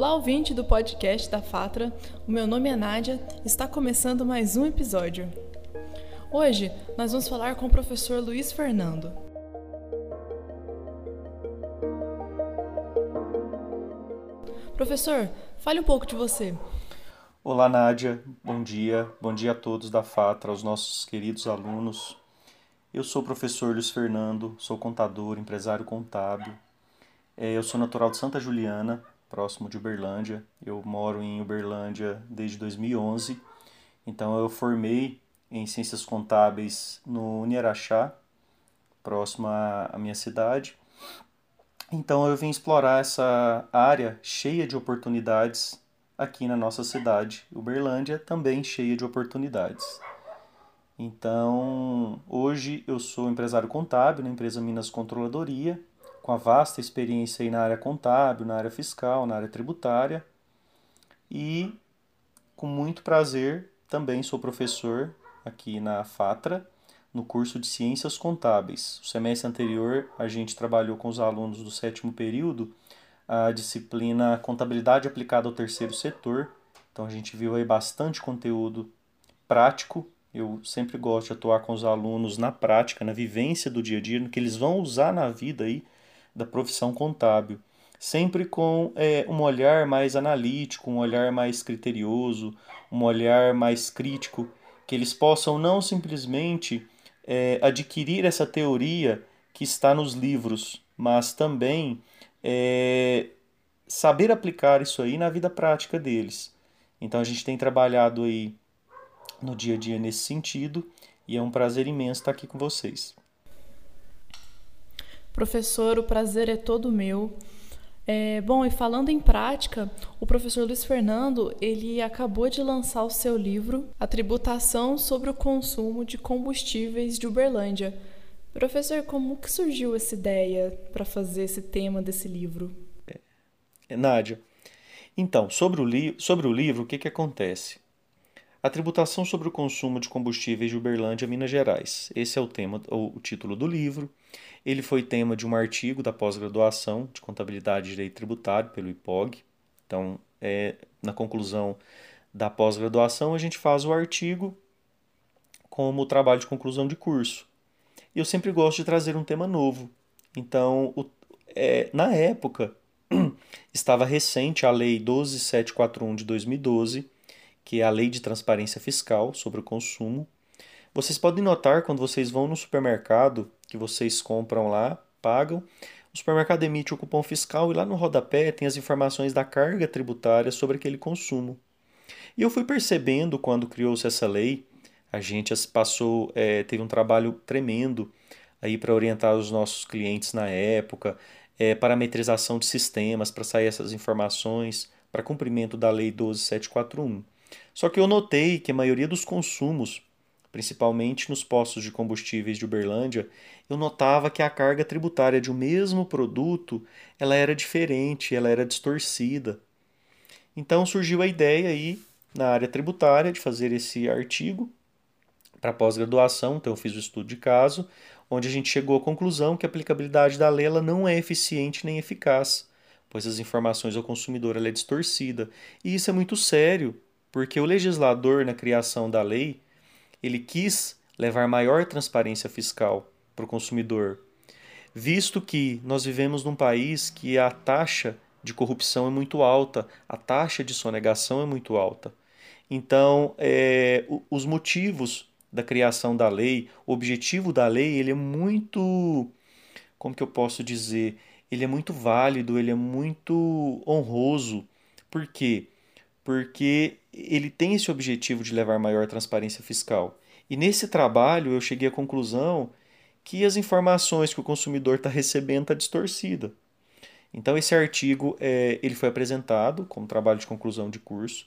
Olá, ouvinte do podcast da FATRA. O meu nome é Nádia e está começando mais um episódio. Hoje, nós vamos falar com o professor Luiz Fernando. Professor, fale um pouco de você. Olá, Nádia. Bom dia. Bom dia a todos da FATRA, aos nossos queridos alunos. Eu sou o professor Luiz Fernando, sou contador, empresário contábil. Eu sou natural de Santa Juliana, próximo de Uberlândia. Eu moro em Uberlândia desde 2011. Então, eu formei em Ciências Contábeis no Nierashá, próximo à minha cidade. Então, eu vim explorar essa área cheia de oportunidades aqui na nossa cidade, Uberlândia, também cheia de oportunidades. Então, hoje eu sou empresário contábil na empresa Minas Controladoria, com a vasta experiência aí na área contábil, na área fiscal, na área tributária. E, com muito prazer, também sou professor aqui na FATRA, no curso de Ciências Contábeis. O semestre anterior, a gente trabalhou com os alunos do sétimo período a disciplina Contabilidade Aplicada ao Terceiro Setor. Então, a gente viu aí bastante conteúdo prático. Eu sempre gosto de atuar com os alunos na prática, na vivência do dia a dia, no que eles vão usar na vida aí da profissão contábil. Sempre com um olhar mais analítico, um olhar mais criterioso, um olhar mais crítico, que eles possam não simplesmente adquirir essa teoria que está nos livros, mas também saber aplicar isso aí na vida prática deles. Então a gente tem trabalhado aí no dia a dia nesse sentido e é um prazer imenso estar aqui com vocês. Professor, o prazer é todo meu. Bom, e falando em prática, o professor Luiz Fernando, ele acabou de lançar o seu livro A Tributação sobre o Consumo de Combustíveis de Uberlândia. Professor, como que surgiu essa ideia para fazer esse tema desse livro? Nádia, então, sobre o livro, o que acontece? A tributação sobre o consumo de combustíveis de Uberlândia, Minas Gerais. Esse é o tema, ou o título do livro. Ele foi tema de um artigo da pós-graduação de Contabilidade e Direito Tributário, pelo IPOG. Então, na conclusão da pós-graduação, a gente faz o artigo como trabalho de conclusão de curso. E eu sempre gosto de trazer um tema novo. Então, na época, estava recente a Lei 12.741 de 2012, que é a Lei de Transparência Fiscal sobre o Consumo. Vocês podem notar, quando vocês vão no supermercado, que vocês compram lá, pagam, o supermercado emite o cupom fiscal e lá no rodapé tem as informações da carga tributária sobre aquele consumo. E eu fui percebendo, quando criou-se essa lei, a gente passou, teve um trabalho tremendo aí para orientar os nossos clientes na época, parametrização de sistemas, para sair essas informações, para cumprimento da Lei 12.741. Só que eu notei que a maioria dos consumos, principalmente nos postos de combustíveis de Uberlândia, eu notava que a carga tributária de um mesmo produto, ela era diferente, ela era distorcida. Então surgiu a ideia aí, na área tributária, de fazer esse artigo para pós-graduação. Então eu fiz o estudo de caso, onde a gente chegou à conclusão que a aplicabilidade da lei ela não é eficiente nem eficaz, pois as informações ao consumidor ela é distorcida. E isso é muito sério, porque o legislador, na criação da lei, ele quis levar maior transparência fiscal para o consumidor, visto que nós vivemos num país que a taxa de corrupção é muito alta, a taxa de sonegação é muito alta. Então, os motivos da criação da lei, o objetivo da lei, ele é muito, como que eu posso dizer, ele é muito válido, ele é muito honroso. Por quê? Porque ele tem esse objetivo de levar maior transparência fiscal. E nesse trabalho eu cheguei à conclusão que as informações que o consumidor está recebendo estão distorcidas. Então esse artigo ele foi apresentado como trabalho de conclusão de curso.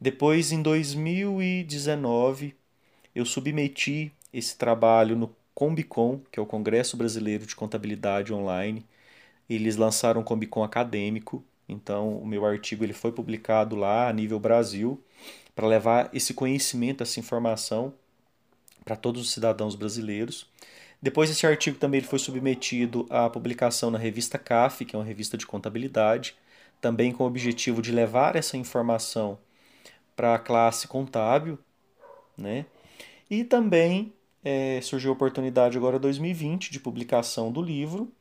Depois, em 2019, eu submeti esse trabalho no Combicom, que é o Congresso Brasileiro de Contabilidade Online. Eles lançaram o Combicom Acadêmico, então o meu artigo ele foi publicado lá a nível Brasil, para levar esse conhecimento, essa informação para todos os cidadãos brasileiros. Depois esse artigo também ele foi submetido à publicação na revista CAF, que é uma revista de contabilidade. também com o objetivo de levar essa informação para a classe contábil, né? E também surgiu a oportunidade agora em 2020 de publicação do livro.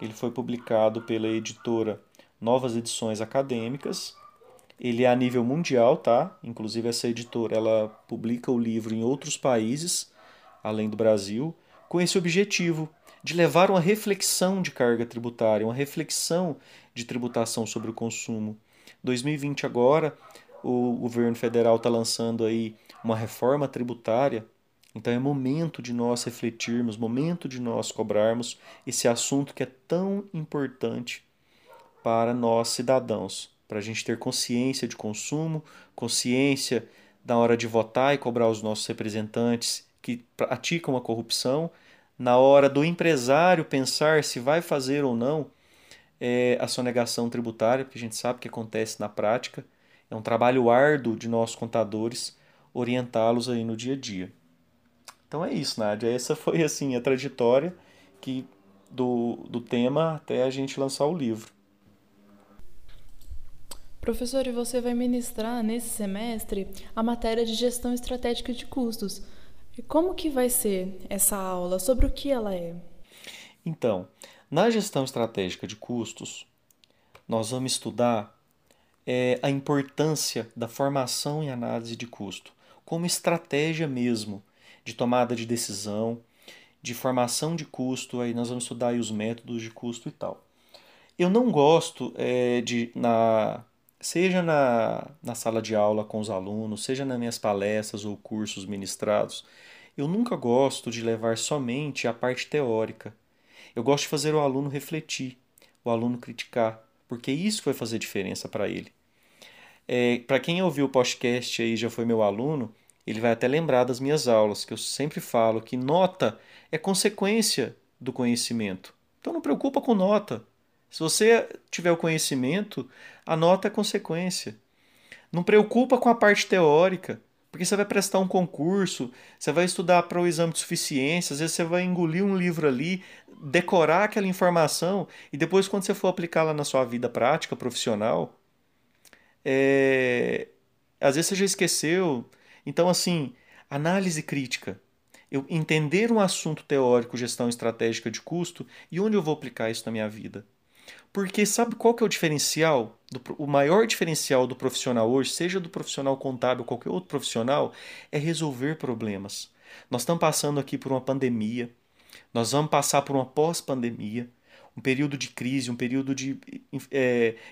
Ele foi publicado pela editora Novas Edições Acadêmicas. Ele é a nível mundial, tá? Inclusive essa editora ela publica o livro em outros países, além do Brasil, com esse objetivo de levar uma reflexão de carga tributária, uma reflexão de tributação sobre o consumo. 2020 agora, o governo federal está lançando aí uma reforma tributária, então é momento de nós refletirmos, momento de nós cobrarmos esse assunto que é tão importante para nós cidadãos, para a gente ter consciência de consumo, consciência na hora de votar e cobrar os nossos representantes que praticam a corrupção, na hora do empresário pensar se vai fazer ou não a sonegação tributária, porque a gente sabe que acontece na prática. É um trabalho árduo de nós contadores orientá-los aí no dia a dia. Então é isso, Nádia. Essa foi assim, a trajetória que, do tema até a gente lançar o livro. Professor, e você vai ministrar nesse semestre a matéria de gestão estratégica de custos. E como que vai ser essa aula? Sobre o que ela é? Então, na gestão estratégica de custos, nós vamos estudar a importância da formação e análise de custo, como estratégia mesmo de tomada de decisão, de formação de custo. Aí nós vamos estudar aí os métodos de custo e tal. Eu não gosto seja na sala de aula com os alunos, seja nas minhas palestras ou cursos ministrados, eu nunca gosto de levar somente a parte teórica. Eu gosto de fazer o aluno refletir, o aluno criticar, porque isso vai fazer diferença para ele. Para quem ouviu o podcast e já foi meu aluno, ele vai até lembrar das minhas aulas, que eu sempre falo que nota é consequência do conhecimento. Então não preocupa com nota. Se você tiver o conhecimento, a nota é consequência. Não preocupa com a parte teórica, porque você vai prestar um concurso, você vai estudar para o exame de suficiência, às vezes você vai engolir um livro ali, decorar aquela informação, e depois quando você for aplicá-la na sua vida prática, profissional, às vezes você já esqueceu. Então, assim, análise crítica. Eu entender um assunto teórico, gestão estratégica de custo, e onde eu vou aplicar isso na minha vida. Porque sabe qual que é o diferencial, o maior diferencial do profissional hoje, seja do profissional contábil ou qualquer outro profissional, é resolver problemas. Nós estamos passando aqui por uma pandemia, nós vamos passar por uma pós-pandemia, um período de crise, um período de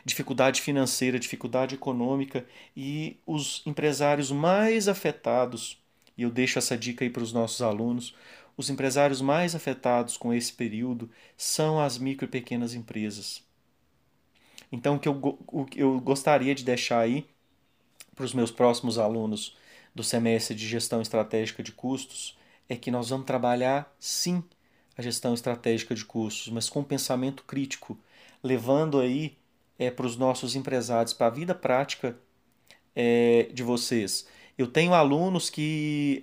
dificuldade financeira, dificuldade econômica, e os empresários mais afetados, e eu deixo essa dica aí para os nossos alunos, os empresários mais afetados com esse período são as micro e pequenas empresas. Então, o que eu gostaria de deixar aí para os meus próximos alunos do semestre de gestão estratégica de custos é que nós vamos trabalhar, sim, a gestão estratégica de custos, mas com um pensamento crítico, levando aí para os nossos empresários, para a vida prática de vocês. Eu tenho alunos que...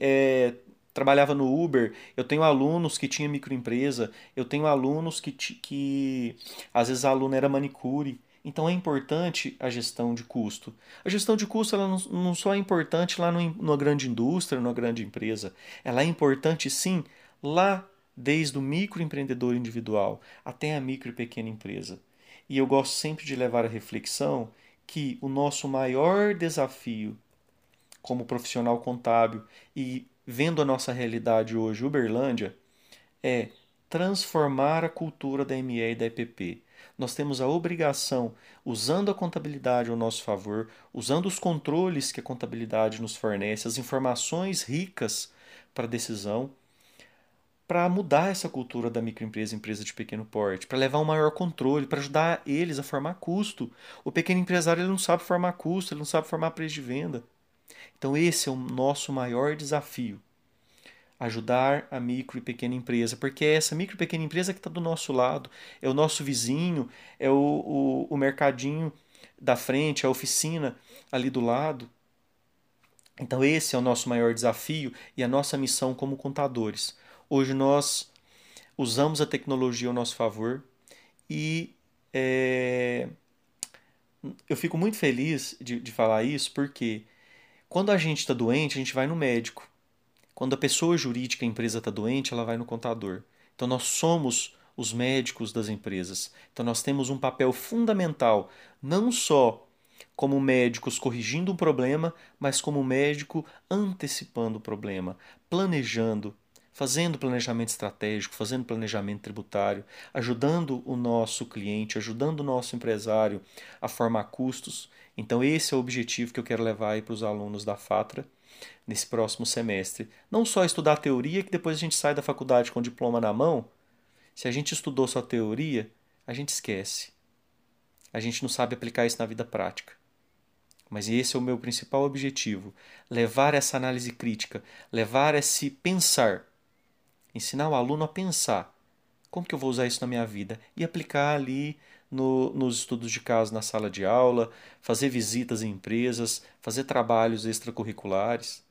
trabalhava no Uber, eu tenho alunos que tinha microempresa, eu tenho alunos que às vezes a aluna era manicure. Então é importante a gestão de custo. A gestão de custo ela não só é importante lá numa grande indústria, numa grande empresa, ela é importante sim lá desde o microempreendedor individual até a micro e pequena empresa. E eu gosto sempre de levar a reflexão que o nosso maior desafio como profissional contábil e vendo a nossa realidade hoje, Uberlândia, é transformar a cultura da ME e da EPP. Nós temos a obrigação, usando a contabilidade ao nosso favor, usando os controles que a contabilidade nos fornece, as informações ricas para decisão, para mudar essa cultura da microempresa e empresa de pequeno porte, para levar um maior controle, para ajudar eles a formar custo. O pequeno empresário ele não sabe formar custo, ele não sabe formar preço de venda. Então esse é o nosso maior desafio, ajudar a micro e pequena empresa, porque é essa micro e pequena empresa que está do nosso lado, é o nosso vizinho, é o mercadinho da frente, a oficina ali do lado. Então esse é o nosso maior desafio e a nossa missão como contadores. Hoje nós usamos a tecnologia ao nosso favor e eu fico muito feliz de falar isso, porque quando a gente está doente, a gente vai no médico. Quando a pessoa jurídica, a empresa está doente, ela vai no contador. Então nós somos os médicos das empresas. Então nós temos um papel fundamental, não só como médicos corrigindo um problema, mas como médico antecipando o problema, planejando, fazendo planejamento estratégico, fazendo planejamento tributário, ajudando o nosso cliente, ajudando o nosso empresário a formar custos. Então esse é o objetivo que eu quero levar aí para os alunos da FATRA nesse próximo semestre. Não só estudar a teoria, que depois a gente sai da faculdade com o diploma na mão. Se a gente estudou só a teoria, a gente esquece. A gente não sabe aplicar isso na vida prática. Mas esse é o meu principal objetivo, levar essa análise crítica, levar esse pensar, ensinar o aluno a pensar. Como que eu vou usar isso na minha vida? E aplicar ali nos estudos de caso na sala de aula, fazer visitas em empresas, fazer trabalhos extracurriculares.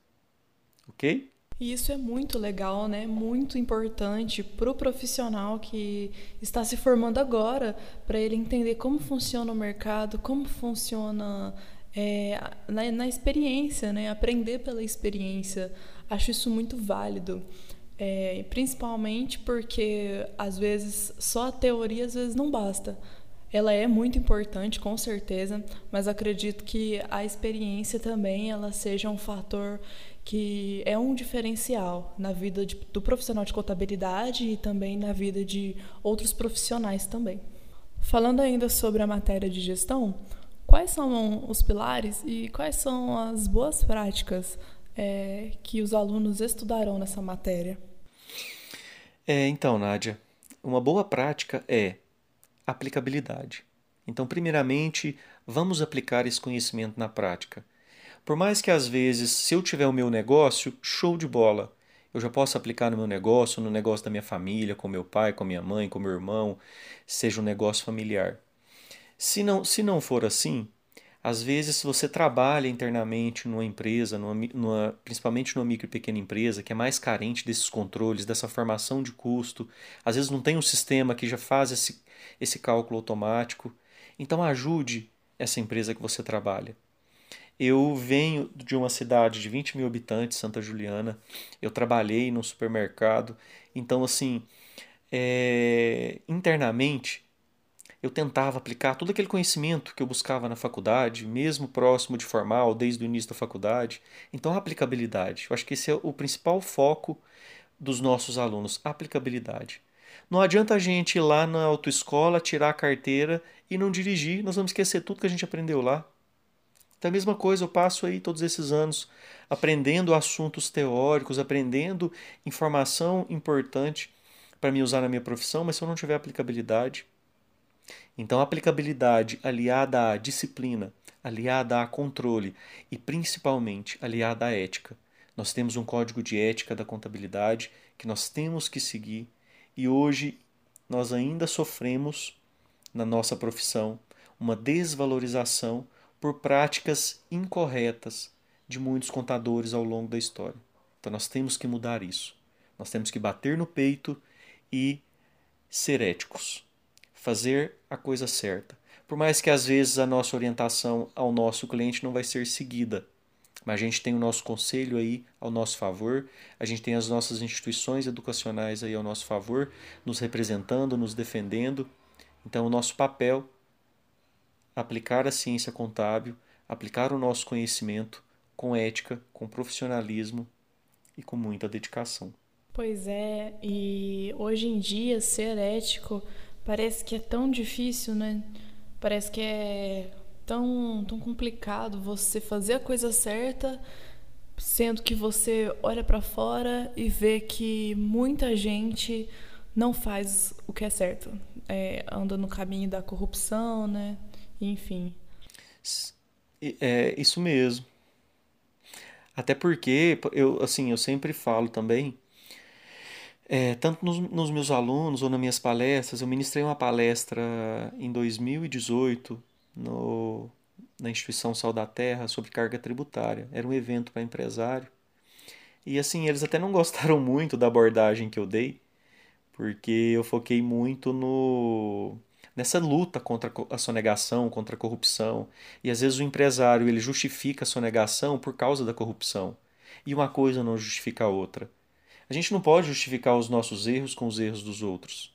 Ok? E isso é muito legal, né? Muito importante para o profissional que está se formando agora, para ele entender como funciona o mercado, como funciona na experiência, né? Aprender pela experiência. Acho isso muito válido. Principalmente porque, às vezes, só a teoria às vezes não basta. Ela é muito importante, com certeza, mas acredito que a experiência também ela seja um fator que é um diferencial na vida do profissional de contabilidade e também na vida de outros profissionais também. Falando ainda sobre a matéria de gestão, quais são os pilares e quais são as boas práticas que os alunos estudarão nessa matéria? Então, Nádia, uma boa prática é aplicabilidade. Então, primeiramente, vamos aplicar esse conhecimento na prática. Por mais que, às vezes, se eu tiver o meu negócio, show de bola. Eu já posso aplicar no meu negócio, no negócio da minha família, com meu pai, com minha mãe, com meu irmão, seja um negócio familiar. Se não for assim, às vezes, se você trabalha internamente numa empresa, principalmente numa micro e pequena empresa, que é mais carente desses controles, dessa formação de custo, às vezes não tem um sistema que já faz esse cálculo automático. Então, ajude essa empresa que você trabalha. Eu venho de uma cidade de 20 mil habitantes, Santa Juliana. Eu trabalhei num supermercado. Então, assim, internamente, eu tentava aplicar todo aquele conhecimento que eu buscava na faculdade, mesmo próximo de formal, desde o início da faculdade. Então, a aplicabilidade. Eu acho que esse é o principal foco dos nossos alunos, a aplicabilidade. Não adianta a gente ir lá na autoescola, tirar a carteira e não dirigir. Nós vamos esquecer tudo que a gente aprendeu lá. Então, a mesma coisa, eu passo aí todos esses anos aprendendo assuntos teóricos, aprendendo informação importante para me usar na minha profissão, mas se eu não tiver aplicabilidade. Então, a aplicabilidade aliada à disciplina, aliada a controle e, principalmente, aliada à ética. Nós temos um código de ética da contabilidade que nós temos que seguir e hoje nós ainda sofremos, na nossa profissão, uma desvalorização por práticas incorretas de muitos contadores ao longo da história. Então nós temos que mudar isso. Nós temos que bater no peito e ser éticos. Fazer a coisa certa. Por mais que às vezes a nossa orientação ao nosso cliente não vai ser seguida, mas a gente tem o nosso conselho aí ao nosso favor, a gente tem as nossas instituições educacionais aí ao nosso favor, nos representando, nos defendendo. Então o nosso papel aplicar a ciência contábil, aplicar o nosso conhecimento com ética, com profissionalismo e com muita dedicação. Pois é, e hoje em dia ser ético parece que é tão difícil, né? Parece que é tão complicado você fazer a coisa certa, sendo que você olha para fora e vê que muita gente não faz o que é certo. Anda no caminho da corrupção, né? Enfim. É isso mesmo. Até porque, eu sempre falo também, tanto nos meus alunos ou nas minhas palestras, eu ministrei uma palestra em 2018 na Instituição Sal da Terra sobre carga tributária. Era um evento para empresário. E assim, eles até não gostaram muito da abordagem que eu dei, porque eu foquei muito no nessa luta contra a sonegação, contra a corrupção. E às vezes o empresário ele justifica a sonegação por causa da corrupção. E uma coisa não justifica a outra. A gente não pode justificar os nossos erros com os erros dos outros.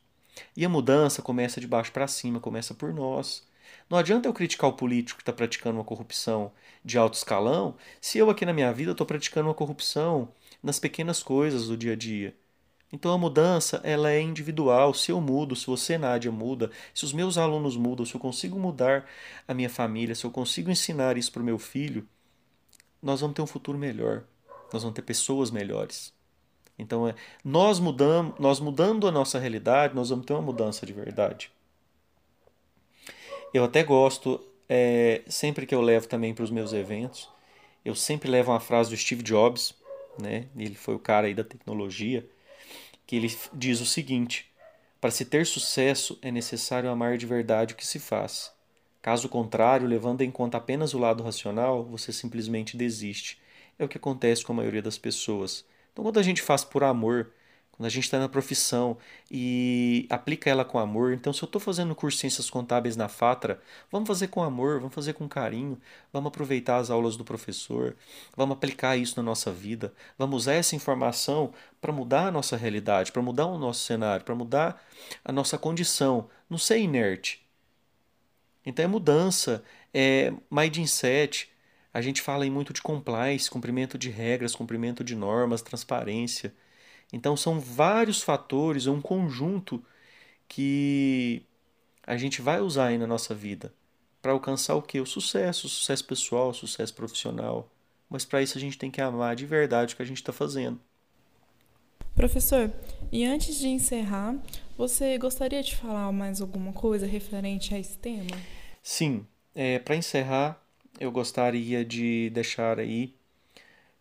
E a mudança começa de baixo para cima, começa por nós. Não adianta eu criticar o político que está praticando uma corrupção de alto escalão, se eu aqui na minha vida estou praticando uma corrupção nas pequenas coisas do dia a dia. Então a mudança ela é individual. Se eu mudo, se você, Nádia, muda, se os meus alunos mudam, se eu consigo mudar a minha família, se eu consigo ensinar isso para o meu filho, nós vamos ter um futuro melhor, nós vamos ter pessoas melhores. Então nós mudando a nossa realidade, nós vamos ter uma mudança de verdade. Eu até gosto, sempre que eu levo também para os meus eventos, eu sempre levo uma frase do Steve Jobs, né? Ele foi o cara aí da tecnologia, que ele diz o seguinte: para se ter sucesso é necessário amar de verdade o que se faz. Caso contrário, levando em conta apenas o lado racional, você simplesmente desiste. É o que acontece com a maioria das pessoas. Então quando a gente faz por amor, quando a gente está na profissão e aplica ela com amor, então se eu estou fazendo curso de Ciências Contábeis na FATRA, vamos fazer com amor, vamos fazer com carinho, vamos aproveitar as aulas do professor, vamos aplicar isso na nossa vida, vamos usar essa informação para mudar a nossa realidade, para mudar o nosso cenário, para mudar a nossa condição, não ser inerte. Então é mudança, é mindset. A gente fala muito de compliance, cumprimento de regras, cumprimento de normas, transparência. Então são vários fatores, é um conjunto que a gente vai usar aí na nossa vida para alcançar o quê? O sucesso pessoal, o sucesso profissional. Mas para isso a gente tem que amar de verdade o que a gente está fazendo. Professor, e antes de encerrar, você gostaria de falar mais alguma coisa referente a esse tema? Sim, para encerrar, eu gostaria de deixar aí,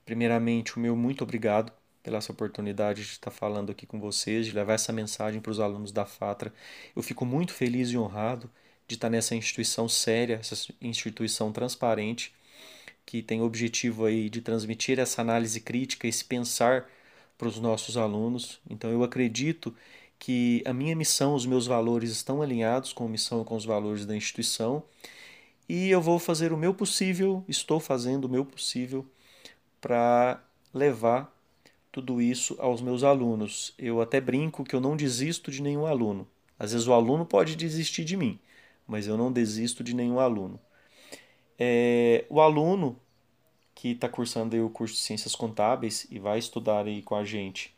primeiramente, o meu muito obrigado pela essa oportunidade de estar falando aqui com vocês, de levar essa mensagem para os alunos da FATRA. Eu fico muito feliz e honrado de estar nessa instituição séria, essa instituição transparente, que tem o objetivo aí de transmitir essa análise crítica, esse pensar para os nossos alunos. Então eu acredito que a minha missão, os meus valores estão alinhados com a missão e com os valores da instituição, e eu vou fazer o meu possível, estou fazendo o meu possível para levar tudo isso aos meus alunos. Eu até brinco que eu não desisto de nenhum aluno. Às vezes o aluno pode desistir de mim, mas eu não desisto de nenhum aluno. O aluno que está cursando aí o curso de Ciências Contábeis e vai estudar aí com a gente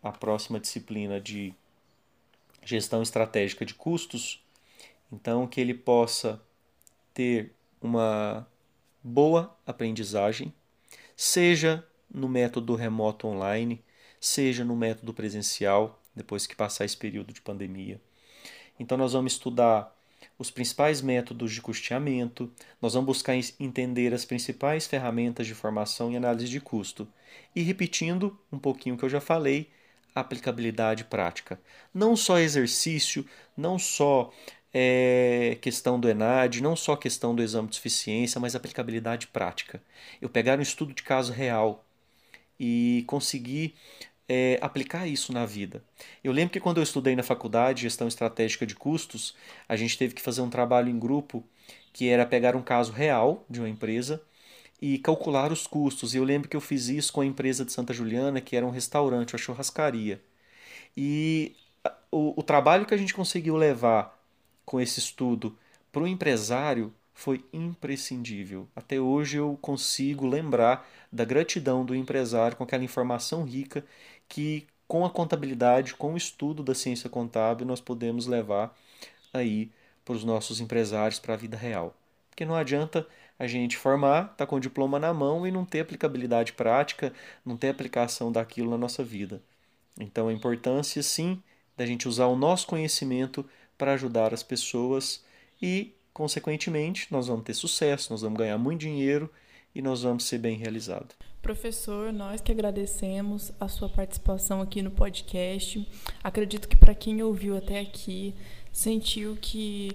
a próxima disciplina de Gestão Estratégica de Custos, então que ele possa ter uma boa aprendizagem, seja no método remoto online, seja no método presencial, depois que passar esse período de pandemia. Então nós vamos estudar os principais métodos de custeamento, nós vamos buscar entender as principais ferramentas de formação e análise de custo. E repetindo um pouquinho o que eu já falei, a aplicabilidade prática. Não só exercício, não só questão do ENADE, não só questão do exame de suficiência, mas aplicabilidade prática. Eu pegar um estudo de caso real e conseguir aplicar isso na vida. Eu lembro que quando eu estudei na faculdade, Gestão Estratégica de Custos, a gente teve que fazer um trabalho em grupo, que era pegar um caso real de uma empresa e calcular os custos. E eu lembro que eu fiz isso com a empresa de Santa Juliana, que era um restaurante, uma churrascaria. E o trabalho que a gente conseguiu levar com esse estudo para o empresário foi imprescindível. Até hoje eu consigo lembrar da gratidão do empresário com aquela informação rica que, com a contabilidade, com o estudo da ciência contábil, nós podemos levar aí para os nossos empresários, para a vida real. Porque não adianta a gente formar, tá com o diploma na mão e não ter aplicabilidade prática, não ter aplicação daquilo na nossa vida. Então a importância, sim, da gente usar o nosso conhecimento para ajudar as pessoas e, consequentemente, nós vamos ter sucesso, nós vamos ganhar muito dinheiro e nós vamos ser bem realizados. Professor, nós que agradecemos a sua participação aqui no podcast. Acredito que para quem ouviu até aqui, sentiu que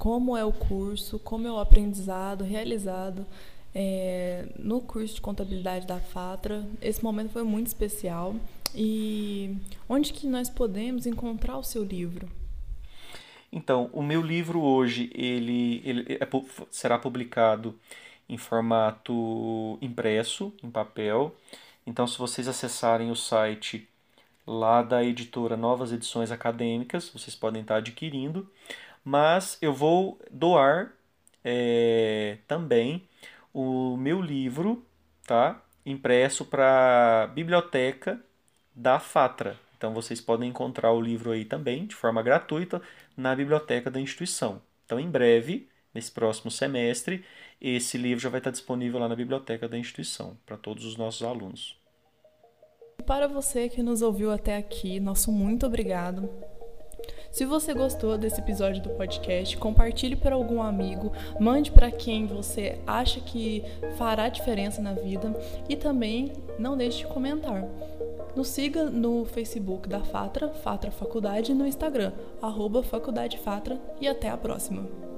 como é o curso, como é o aprendizado realizado no curso de contabilidade da FATRA. Esse momento foi muito especial. E onde que nós podemos encontrar o seu livro? Então, o meu livro hoje será publicado em formato impresso, em papel. Então, se vocês acessarem o site lá da editora Novas Edições Acadêmicas, vocês podem estar adquirindo. Mas eu vou doar também o meu livro, tá? Impresso para a biblioteca da FATRA. Então vocês podem encontrar o livro aí também, de forma gratuita, na biblioteca da instituição. Então em breve, nesse próximo semestre, esse livro já vai estar disponível lá na biblioteca da instituição, para todos os nossos alunos. Para você que nos ouviu até aqui, nosso muito obrigado. Se você gostou desse episódio do podcast, compartilhe para algum amigo, mande para quem você acha que fará diferença na vida e também não deixe de comentar. Nos siga no Facebook da FATRA, FATRA Faculdade, e no Instagram, @FaculdadeFatra, e até a próxima!